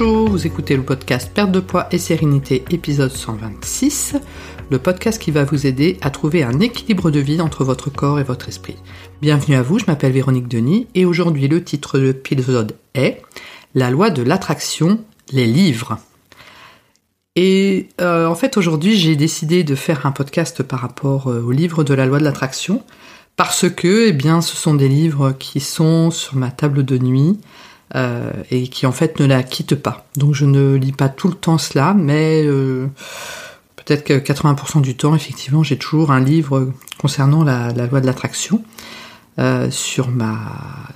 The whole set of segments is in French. Bonjour, vous écoutez le podcast Perte de poids et sérénité, épisode 126, le podcast qui va vous aider à trouver un équilibre de vie entre votre corps et votre esprit. Bienvenue à vous, je m'appelle Véronique Denis et aujourd'hui le titre de l'épisode est « La loi de l'attraction, les livres ». Et en fait aujourd'hui j'ai décidé de faire un podcast par rapport aux livres de la loi de l'attraction parce que ce sont des livres qui sont sur ma table de nuit, et qui en fait ne la quitte pas. Donc je ne lis pas tout le temps cela, mais peut-être que 80% du temps, effectivement, j'ai toujours un livre concernant la loi de l'attraction sur ma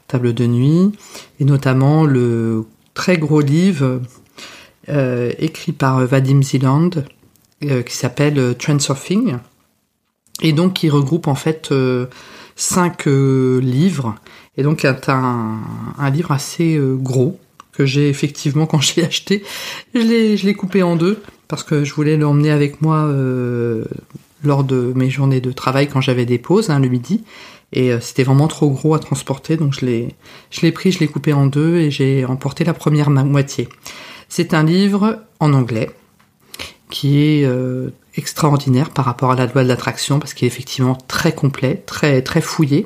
table de nuit, et notamment le très gros livre écrit par Vadim Zeland qui s'appelle Transurfing, et donc qui regroupe en fait 5 livres. Et donc un livre assez gros que j'ai effectivement, quand je l'ai acheté, je l'ai coupé en deux parce que je voulais l'emmener avec moi lors de mes journées de travail quand j'avais des pauses le midi, et c'était vraiment trop gros à transporter, donc je l'ai pris, je l'ai coupé en deux et j'ai emporté la première moitié. C'est un livre en anglais qui est extraordinaire par rapport à la loi de l'attraction parce qu'il est effectivement très complet, très très fouillé.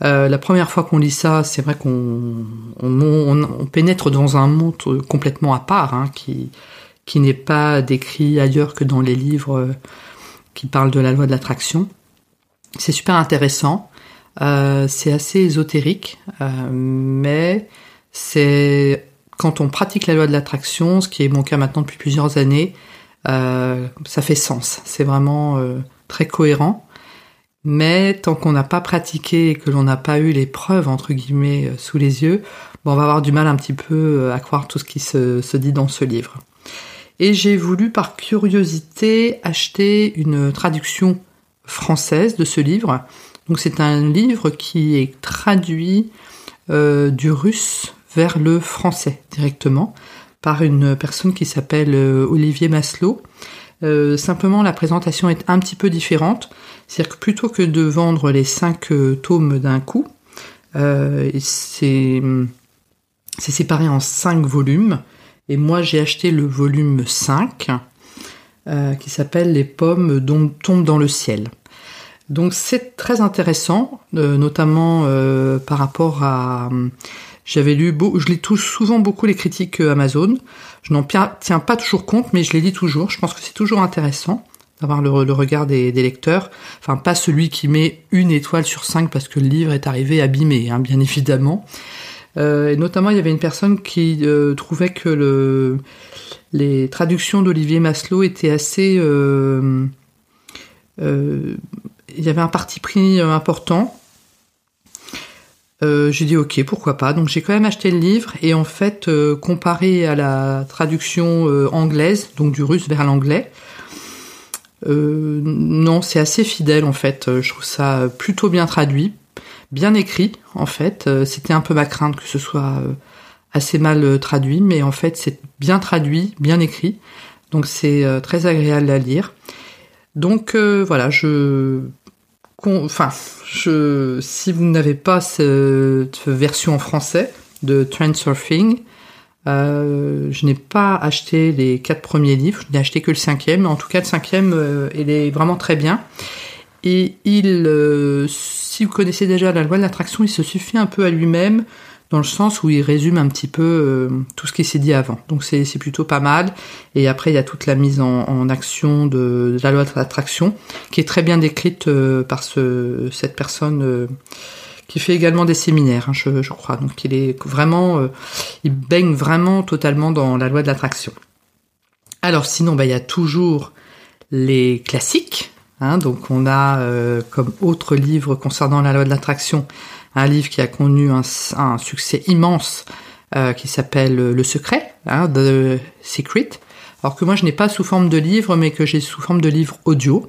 La première fois qu'on lit ça, c'est vrai qu'on pénètre dans un monde complètement à part, qui n'est pas décrit ailleurs que dans les livres qui parlent de la loi de l'attraction. C'est super intéressant, c'est assez ésotérique, mais c'est quand on pratique la loi de l'attraction, ce qui est mon cas maintenant depuis plusieurs années, ça fait sens, c'est vraiment très cohérent. Mais tant qu'on n'a pas pratiqué et que l'on n'a pas eu les preuves, entre guillemets, sous les yeux, on va avoir du mal un petit peu à croire tout ce qui se dit dans ce livre. Et j'ai voulu, par curiosité, acheter une traduction française de ce livre. Donc c'est un livre qui est traduit du russe vers le français directement par une personne qui s'appelle Olivier Masselot. Simplement la présentation est un petit peu différente, c'est-à-dire que plutôt que de vendre les 5 tomes d'un coup, c'est séparé en 5 volumes, et moi j'ai acheté le volume 5 qui s'appelle « Les pommes dont tombent dans le ciel ». Donc c'est très intéressant, notamment par rapport à... Je lis souvent beaucoup les critiques Amazon. Je n'en tiens pas toujours compte, mais je les lis toujours. Je pense que c'est toujours intéressant d'avoir le regard des lecteurs. Enfin, pas celui qui met 1 étoile sur 5 parce que le livre est arrivé abîmé, bien évidemment. Et notamment, il y avait une personne qui trouvait que les traductions d'Olivier Masselot étaient assez... il y avait un parti pris important. J'ai dit ok, pourquoi pas, donc j'ai quand même acheté le livre, et en fait comparé à la traduction anglaise, donc du russe vers l'anglais, non, c'est assez fidèle en fait, je trouve ça plutôt bien traduit, bien écrit en fait, c'était un peu ma crainte que ce soit assez mal traduit, mais en fait c'est bien traduit, bien écrit, donc c'est très agréable à lire, donc voilà, si vous n'avez pas cette version en français de Transurfing, je n'ai pas acheté les 4 premiers livres, je n'ai acheté que le 5e, en tout cas le 5e, il est vraiment très bien. Et si vous connaissez déjà la loi de l'attraction, il se suffit un peu à lui-même, dans le sens où il résume un petit peu tout ce qui s'est dit avant. Donc c'est plutôt pas mal, et après il y a toute la mise en action de la loi de l'attraction, qui est très bien décrite par cette personne qui fait également des séminaires, je crois. Donc il est vraiment, il baigne vraiment totalement dans la loi de l'attraction. Alors sinon, il y a toujours les classiques, donc on a comme autre livre concernant la loi de l'attraction, un livre qui a connu un succès immense qui s'appelle Le Secret, The Secret, alors que moi je n'ai pas sous forme de livre, mais que j'ai sous forme de livre audio,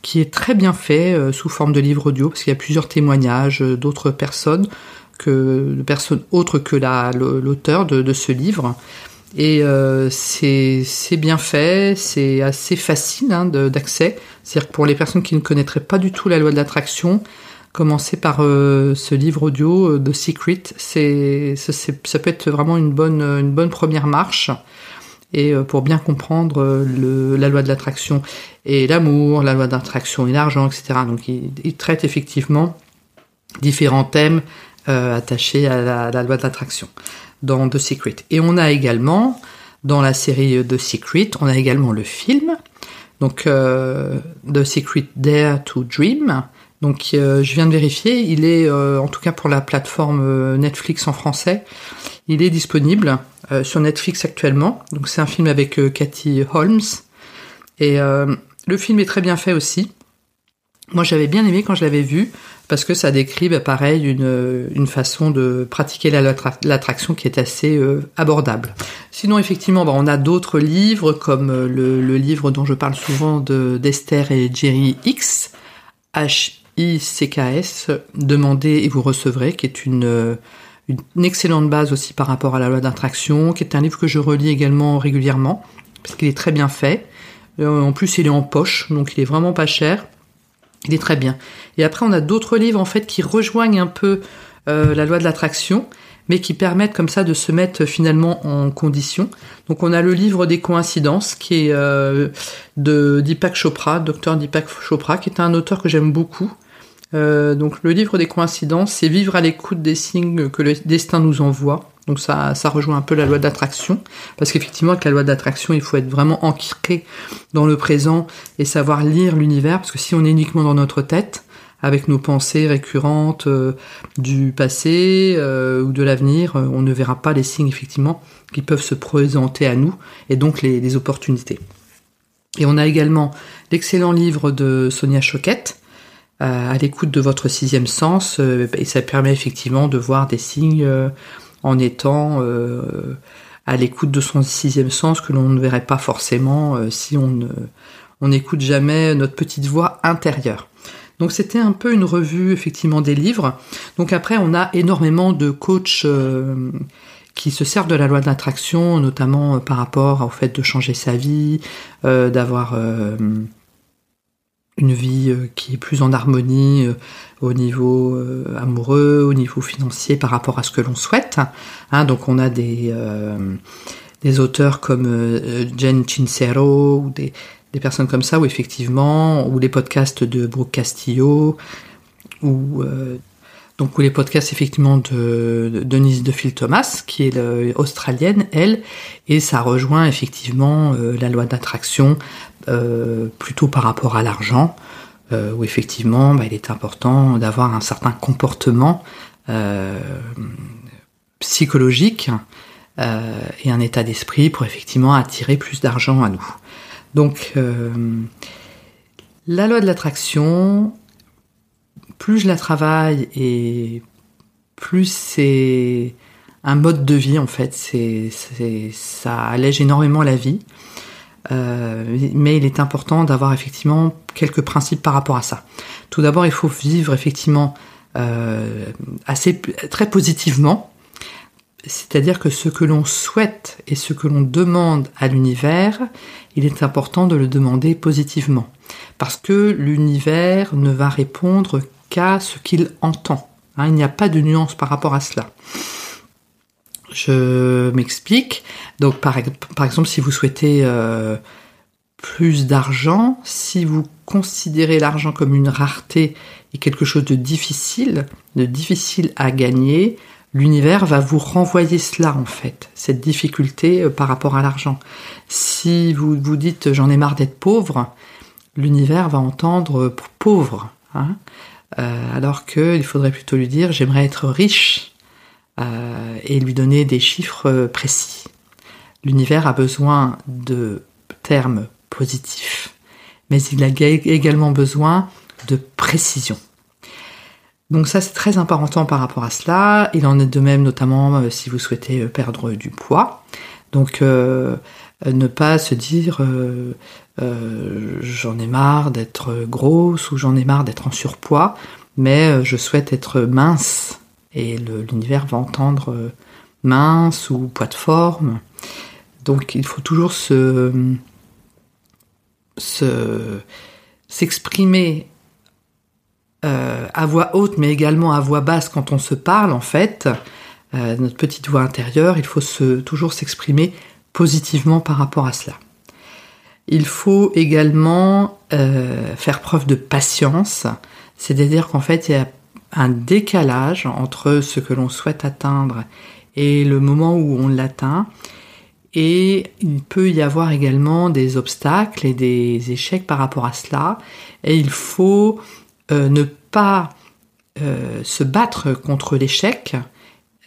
qui est très bien fait sous forme de livre audio, parce qu'il y a plusieurs témoignages d'autres personnes, autres que l'auteur de ce livre, et c'est bien fait, c'est assez facile d'accès, c'est-à-dire que pour les personnes qui ne connaîtraient pas du tout la loi de l'attraction, commencer par ce livre audio, The Secret. Ça peut être vraiment une bonne première marche et pour bien comprendre la loi de l'attraction et l'amour, la loi de l'attraction et l'argent, etc. Donc il traite effectivement différents thèmes attachés à la loi de l'attraction dans The Secret. Et on a également, dans la série The Secret, on a également le film, donc The Secret Dare to Dream. Donc je viens de vérifier, il est, en tout cas pour la plateforme Netflix en français, il est disponible sur Netflix actuellement. Donc c'est un film avec Cathy Holmes, et le film est très bien fait aussi. Moi j'avais bien aimé quand je l'avais vu, parce que ça décrit, pareil, une façon de pratiquer l'attraction qui est assez abordable. Sinon, effectivement, on a d'autres livres, comme le livre dont je parle souvent d'Esther et Jerry Hicks, Hicks, Demandez et vous recevrez, qui est une excellente base aussi par rapport à la loi d'attraction, qui est un livre que je relis également régulièrement, parce qu'il est très bien fait. En plus, il est en poche, donc il est vraiment pas cher. Il est très bien. Et après, on a d'autres livres en fait qui rejoignent un peu la loi de l'attraction, mais qui permettent comme ça de se mettre finalement en condition. Donc, on a le livre des coïncidences qui est de Deepak Chopra, Dr Deepak Chopra, qui est un auteur que j'aime beaucoup. Donc, le livre des coïncidences, c'est vivre à l'écoute des signes que le destin nous envoie. Donc, ça rejoint un peu la loi de l'attraction, parce qu'effectivement, avec la loi de l'attraction, il faut être vraiment ancré dans le présent et savoir lire l'univers, parce que si on est uniquement dans notre tête, avec nos pensées récurrentes du passé ou de l'avenir, on ne verra pas les signes, effectivement, qui peuvent se présenter à nous, et donc les opportunités. Et on a également l'excellent livre de Sonia Choquette, à l'écoute de votre sixième sens, et ça permet effectivement de voir des signes en étant à l'écoute de son sixième sens, que l'on ne verrait pas forcément si on n'écoute jamais notre petite voix intérieure. Donc c'était un peu une revue effectivement des livres. Donc après on a énormément de coachs qui se servent de la loi de l'attraction, notamment par rapport au fait de changer sa vie, d'avoir une vie qui est plus en harmonie au niveau amoureux, au niveau financier, par rapport à ce que l'on souhaite. Donc on a des auteurs comme Jen Cincero, ou des personnes comme ça, où effectivement, ou les podcasts de Brooke Castillo, ou donc les podcasts effectivement de Denise Duffield Thomas, qui est australienne, elle, et ça rejoint effectivement la loi d'attraction, plutôt par rapport à l'argent, où effectivement il est important d'avoir un certain comportement psychologique et un état d'esprit pour effectivement attirer plus d'argent à nous. Donc la loi de l'attraction, plus je la travaille et plus c'est un mode de vie en fait, ça allège énormément la vie. Mais il est important d'avoir effectivement quelques principes par rapport à ça. Tout d'abord, il faut vivre effectivement très positivement, c'est-à-dire que ce que l'on souhaite et ce que l'on demande à l'univers, il est important de le demander positivement, parce que l'univers ne va répondre qu'à ce qu'il entend. Il n'y a pas de nuance par rapport à cela. Je m'explique. Donc, par exemple, si vous souhaitez plus d'argent, si vous considérez l'argent comme une rareté et quelque chose de difficile à gagner, l'univers va vous renvoyer cela, en fait, cette difficulté par rapport à l'argent. Si vous vous dites « j'en ai marre d'être pauvre », l'univers va entendre « pauvre », alors qu'il faudrait plutôt lui dire « j'aimerais être riche ». Et lui donner des chiffres précis. L'univers a besoin de termes positifs, mais il a également besoin de précision. Donc ça, c'est très important par rapport à cela. Il en est de même notamment si vous souhaitez perdre du poids. Donc ne pas se dire j'en ai marre d'être grosse ou j'en ai marre d'être en surpoids, mais je souhaite être mince. Et l'univers va entendre mince ou poids de forme. Donc il faut toujours s'exprimer à voix haute, mais également à voix basse quand on se parle, en fait, notre petite voix intérieure, il faut toujours s'exprimer positivement par rapport à cela. Il faut également faire preuve de patience, c'est-à-dire qu'en fait, il y a un décalage entre ce que l'on souhaite atteindre et le moment où on l'atteint, et il peut y avoir également des obstacles et des échecs par rapport à cela, et il faut ne pas se battre contre l'échec,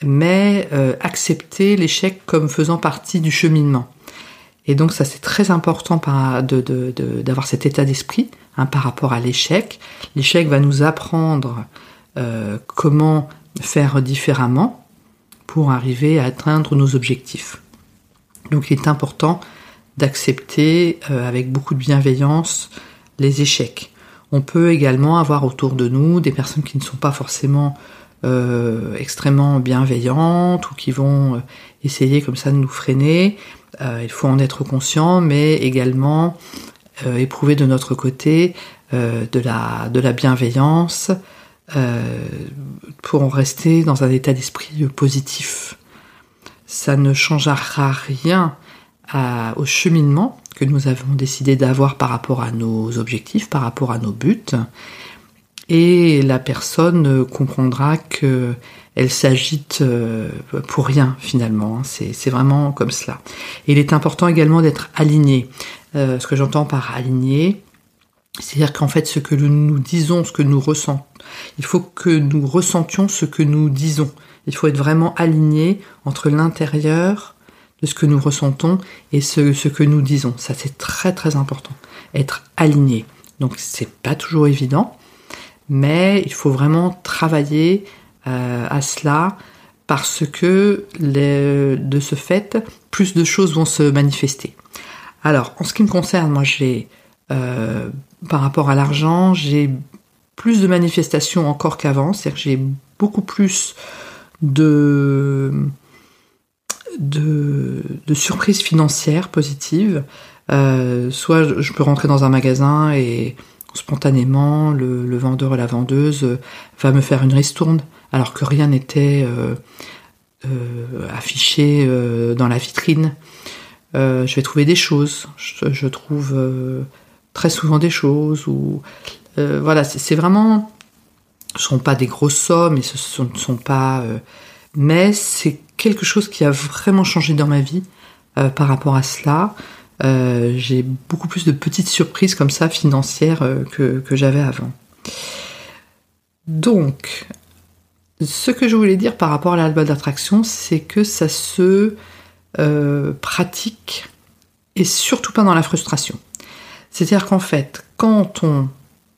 mais accepter l'échec comme faisant partie du cheminement. Et donc ça, c'est très important d'avoir cet état d'esprit par rapport à l'échec. L'échec va nous apprendre comment faire différemment pour arriver à atteindre nos objectifs. Donc il est important d'accepter avec beaucoup de bienveillance les échecs. On peut également avoir autour de nous des personnes qui ne sont pas forcément extrêmement bienveillantes ou qui vont essayer comme ça de nous freiner. Il faut en être conscient, mais également éprouver de notre côté de la bienveillance pour rester dans un état d'esprit positif. Ça ne changera rien au cheminement que nous avons décidé d'avoir par rapport à nos objectifs, par rapport à nos buts, et la personne comprendra qu'elle s'agite pour rien finalement, c'est vraiment comme cela. Et il est important également d'être aligné. Ce que j'entends par aligné, c'est-à-dire qu'en fait ce que nous disons, ce que nous ressentons, il faut que nous ressentions ce que nous disons. Il faut être vraiment aligné entre l'intérieur de ce que nous ressentons et ce que nous disons. Ça, c'est très très important, être aligné. Donc c'est pas toujours évident, mais il faut vraiment travailler à cela, parce que de ce fait, plus de choses vont se manifester. Alors, en ce qui me concerne, moi j'ai, par rapport à l'argent, j'ai plus de manifestations encore qu'avant, c'est-à-dire que j'ai beaucoup plus de surprises financières positives. Soit je peux rentrer dans un magasin et spontanément le vendeur ou la vendeuse va me faire une ristourne alors que rien n'était affiché dans la vitrine. Je vais trouver des choses, je trouve très souvent des choses, ou voilà, c'est vraiment, ce ne sont pas des grosses sommes, et ne sont pas, mais c'est quelque chose qui a vraiment changé dans ma vie par rapport à cela. J'ai beaucoup plus de petites surprises comme ça financières que j'avais avant. Donc, ce que je voulais dire par rapport à la loi d'attraction, c'est que ça se pratique, et surtout pas dans la frustration. C'est-à-dire qu'en fait, quand on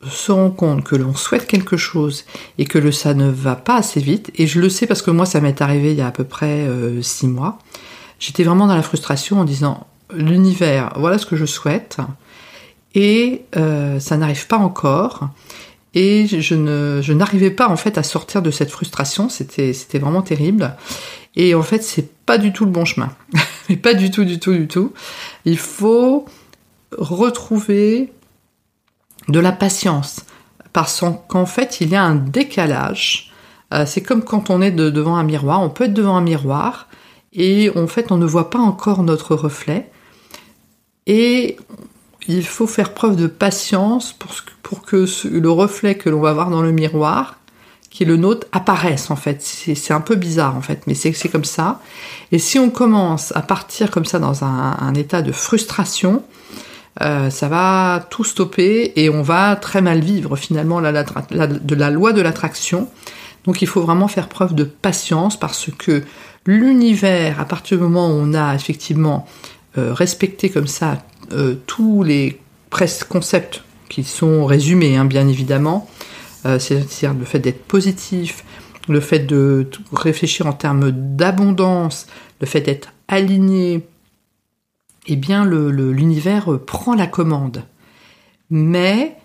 se rend compte que l'on souhaite quelque chose et que ça ne va pas assez vite, et je le sais parce que moi ça m'est arrivé il y a à peu près 6 mois, j'étais vraiment dans la frustration en disant l'univers, voilà ce que je souhaite, et ça n'arrive pas encore, et je n'arrivais pas en fait à sortir de cette frustration, c'était vraiment terrible, et en fait c'est pas du tout le bon chemin, mais pas du tout, du tout, du tout. Il faut retrouver de la patience, parce qu'en fait il y a un décalage. C'est comme quand on est devant un miroir, on peut être devant un miroir et en fait on ne voit pas encore notre reflet, et il faut faire preuve de patience pour que le reflet que l'on va voir dans le miroir, qui est le nôtre, apparaisse en fait. C'est un peu bizarre en fait, mais c'est comme ça. Et si on commence à partir comme ça dans un état de frustration, ça va tout stopper et on va très mal vivre finalement la loi de l'attraction. Donc il faut vraiment faire preuve de patience, parce que l'univers, à partir du moment où on a effectivement respecté comme ça tous les concepts qui sont résumés, bien évidemment, c'est-à-dire le fait d'être positif, le fait de réfléchir en termes d'abondance, le fait d'être aligné, eh bien l'univers prend la commande. Mais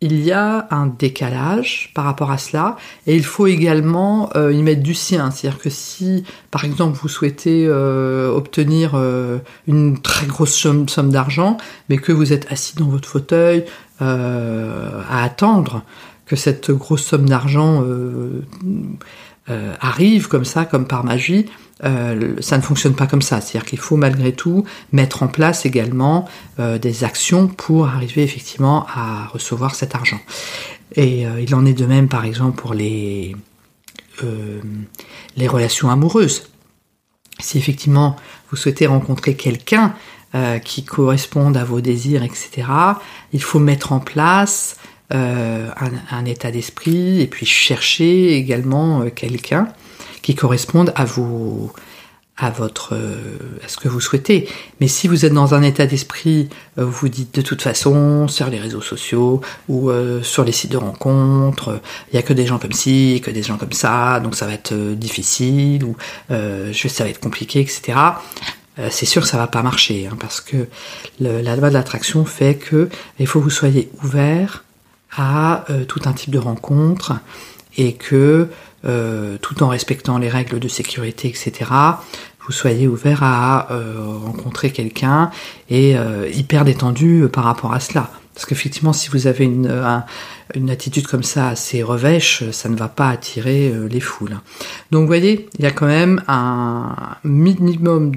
il y a un décalage par rapport à cela, et il faut également y mettre du sien. C'est-à-dire que si, par exemple, vous souhaitez obtenir une très grosse somme d'argent, mais que vous êtes assis dans votre fauteuil à attendre que cette grosse somme d'argent arrive comme ça, comme par magie, ça ne fonctionne pas comme ça. C'est-à-dire qu'il faut malgré tout mettre en place également des actions pour arriver effectivement à recevoir cet argent. Et il en est de même par exemple pour les relations amoureuses. Si effectivement vous souhaitez rencontrer quelqu'un qui corresponde à vos désirs, etc., il faut mettre en place un état d'esprit et puis chercher également quelqu'un qui corresponde à ce que vous souhaitez. Mais si vous êtes dans un état d'esprit, vous vous dites de toute façon sur les réseaux sociaux ou sur les sites de rencontres, il n'y a que des gens comme ci, que des gens comme ça, donc ça va être difficile ou ça va être compliqué, etc. C'est sûr que ça ne va pas marcher hein, parce que la loi de l'attraction fait que il faut que vous soyez ouvert à tout un type de rencontre et que tout en respectant les règles de sécurité, etc., vous soyez ouvert à rencontrer quelqu'un et hyper détendu par rapport à cela. Parce qu'effectivement, si vous avez une attitude comme ça assez revêche, ça ne va pas attirer les foules. Donc vous voyez, il y a quand même un minimum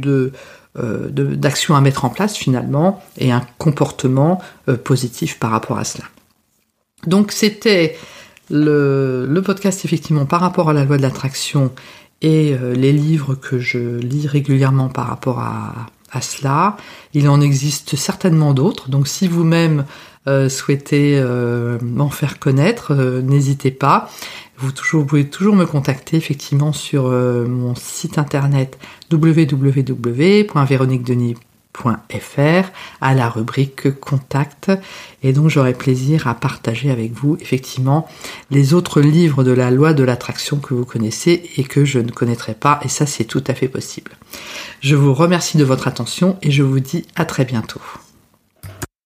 d'actions à mettre en place finalement et un comportement positif par rapport à cela. Donc c'était le podcast effectivement par rapport à la loi de l'attraction et les livres que je lis régulièrement par rapport à cela. Il en existe certainement d'autres, donc si vous-même souhaitez m'en faire connaître, n'hésitez pas. Vous pouvez toujours me contacter effectivement sur mon site internet www.veroniquedenis.fr à la rubrique contact, et donc j'aurai plaisir à partager avec vous effectivement les autres livres de la loi de l'attraction que vous connaissez et que je ne connaîtrai pas, et ça c'est tout à fait possible. Je vous remercie de votre attention et je vous dis à très bientôt.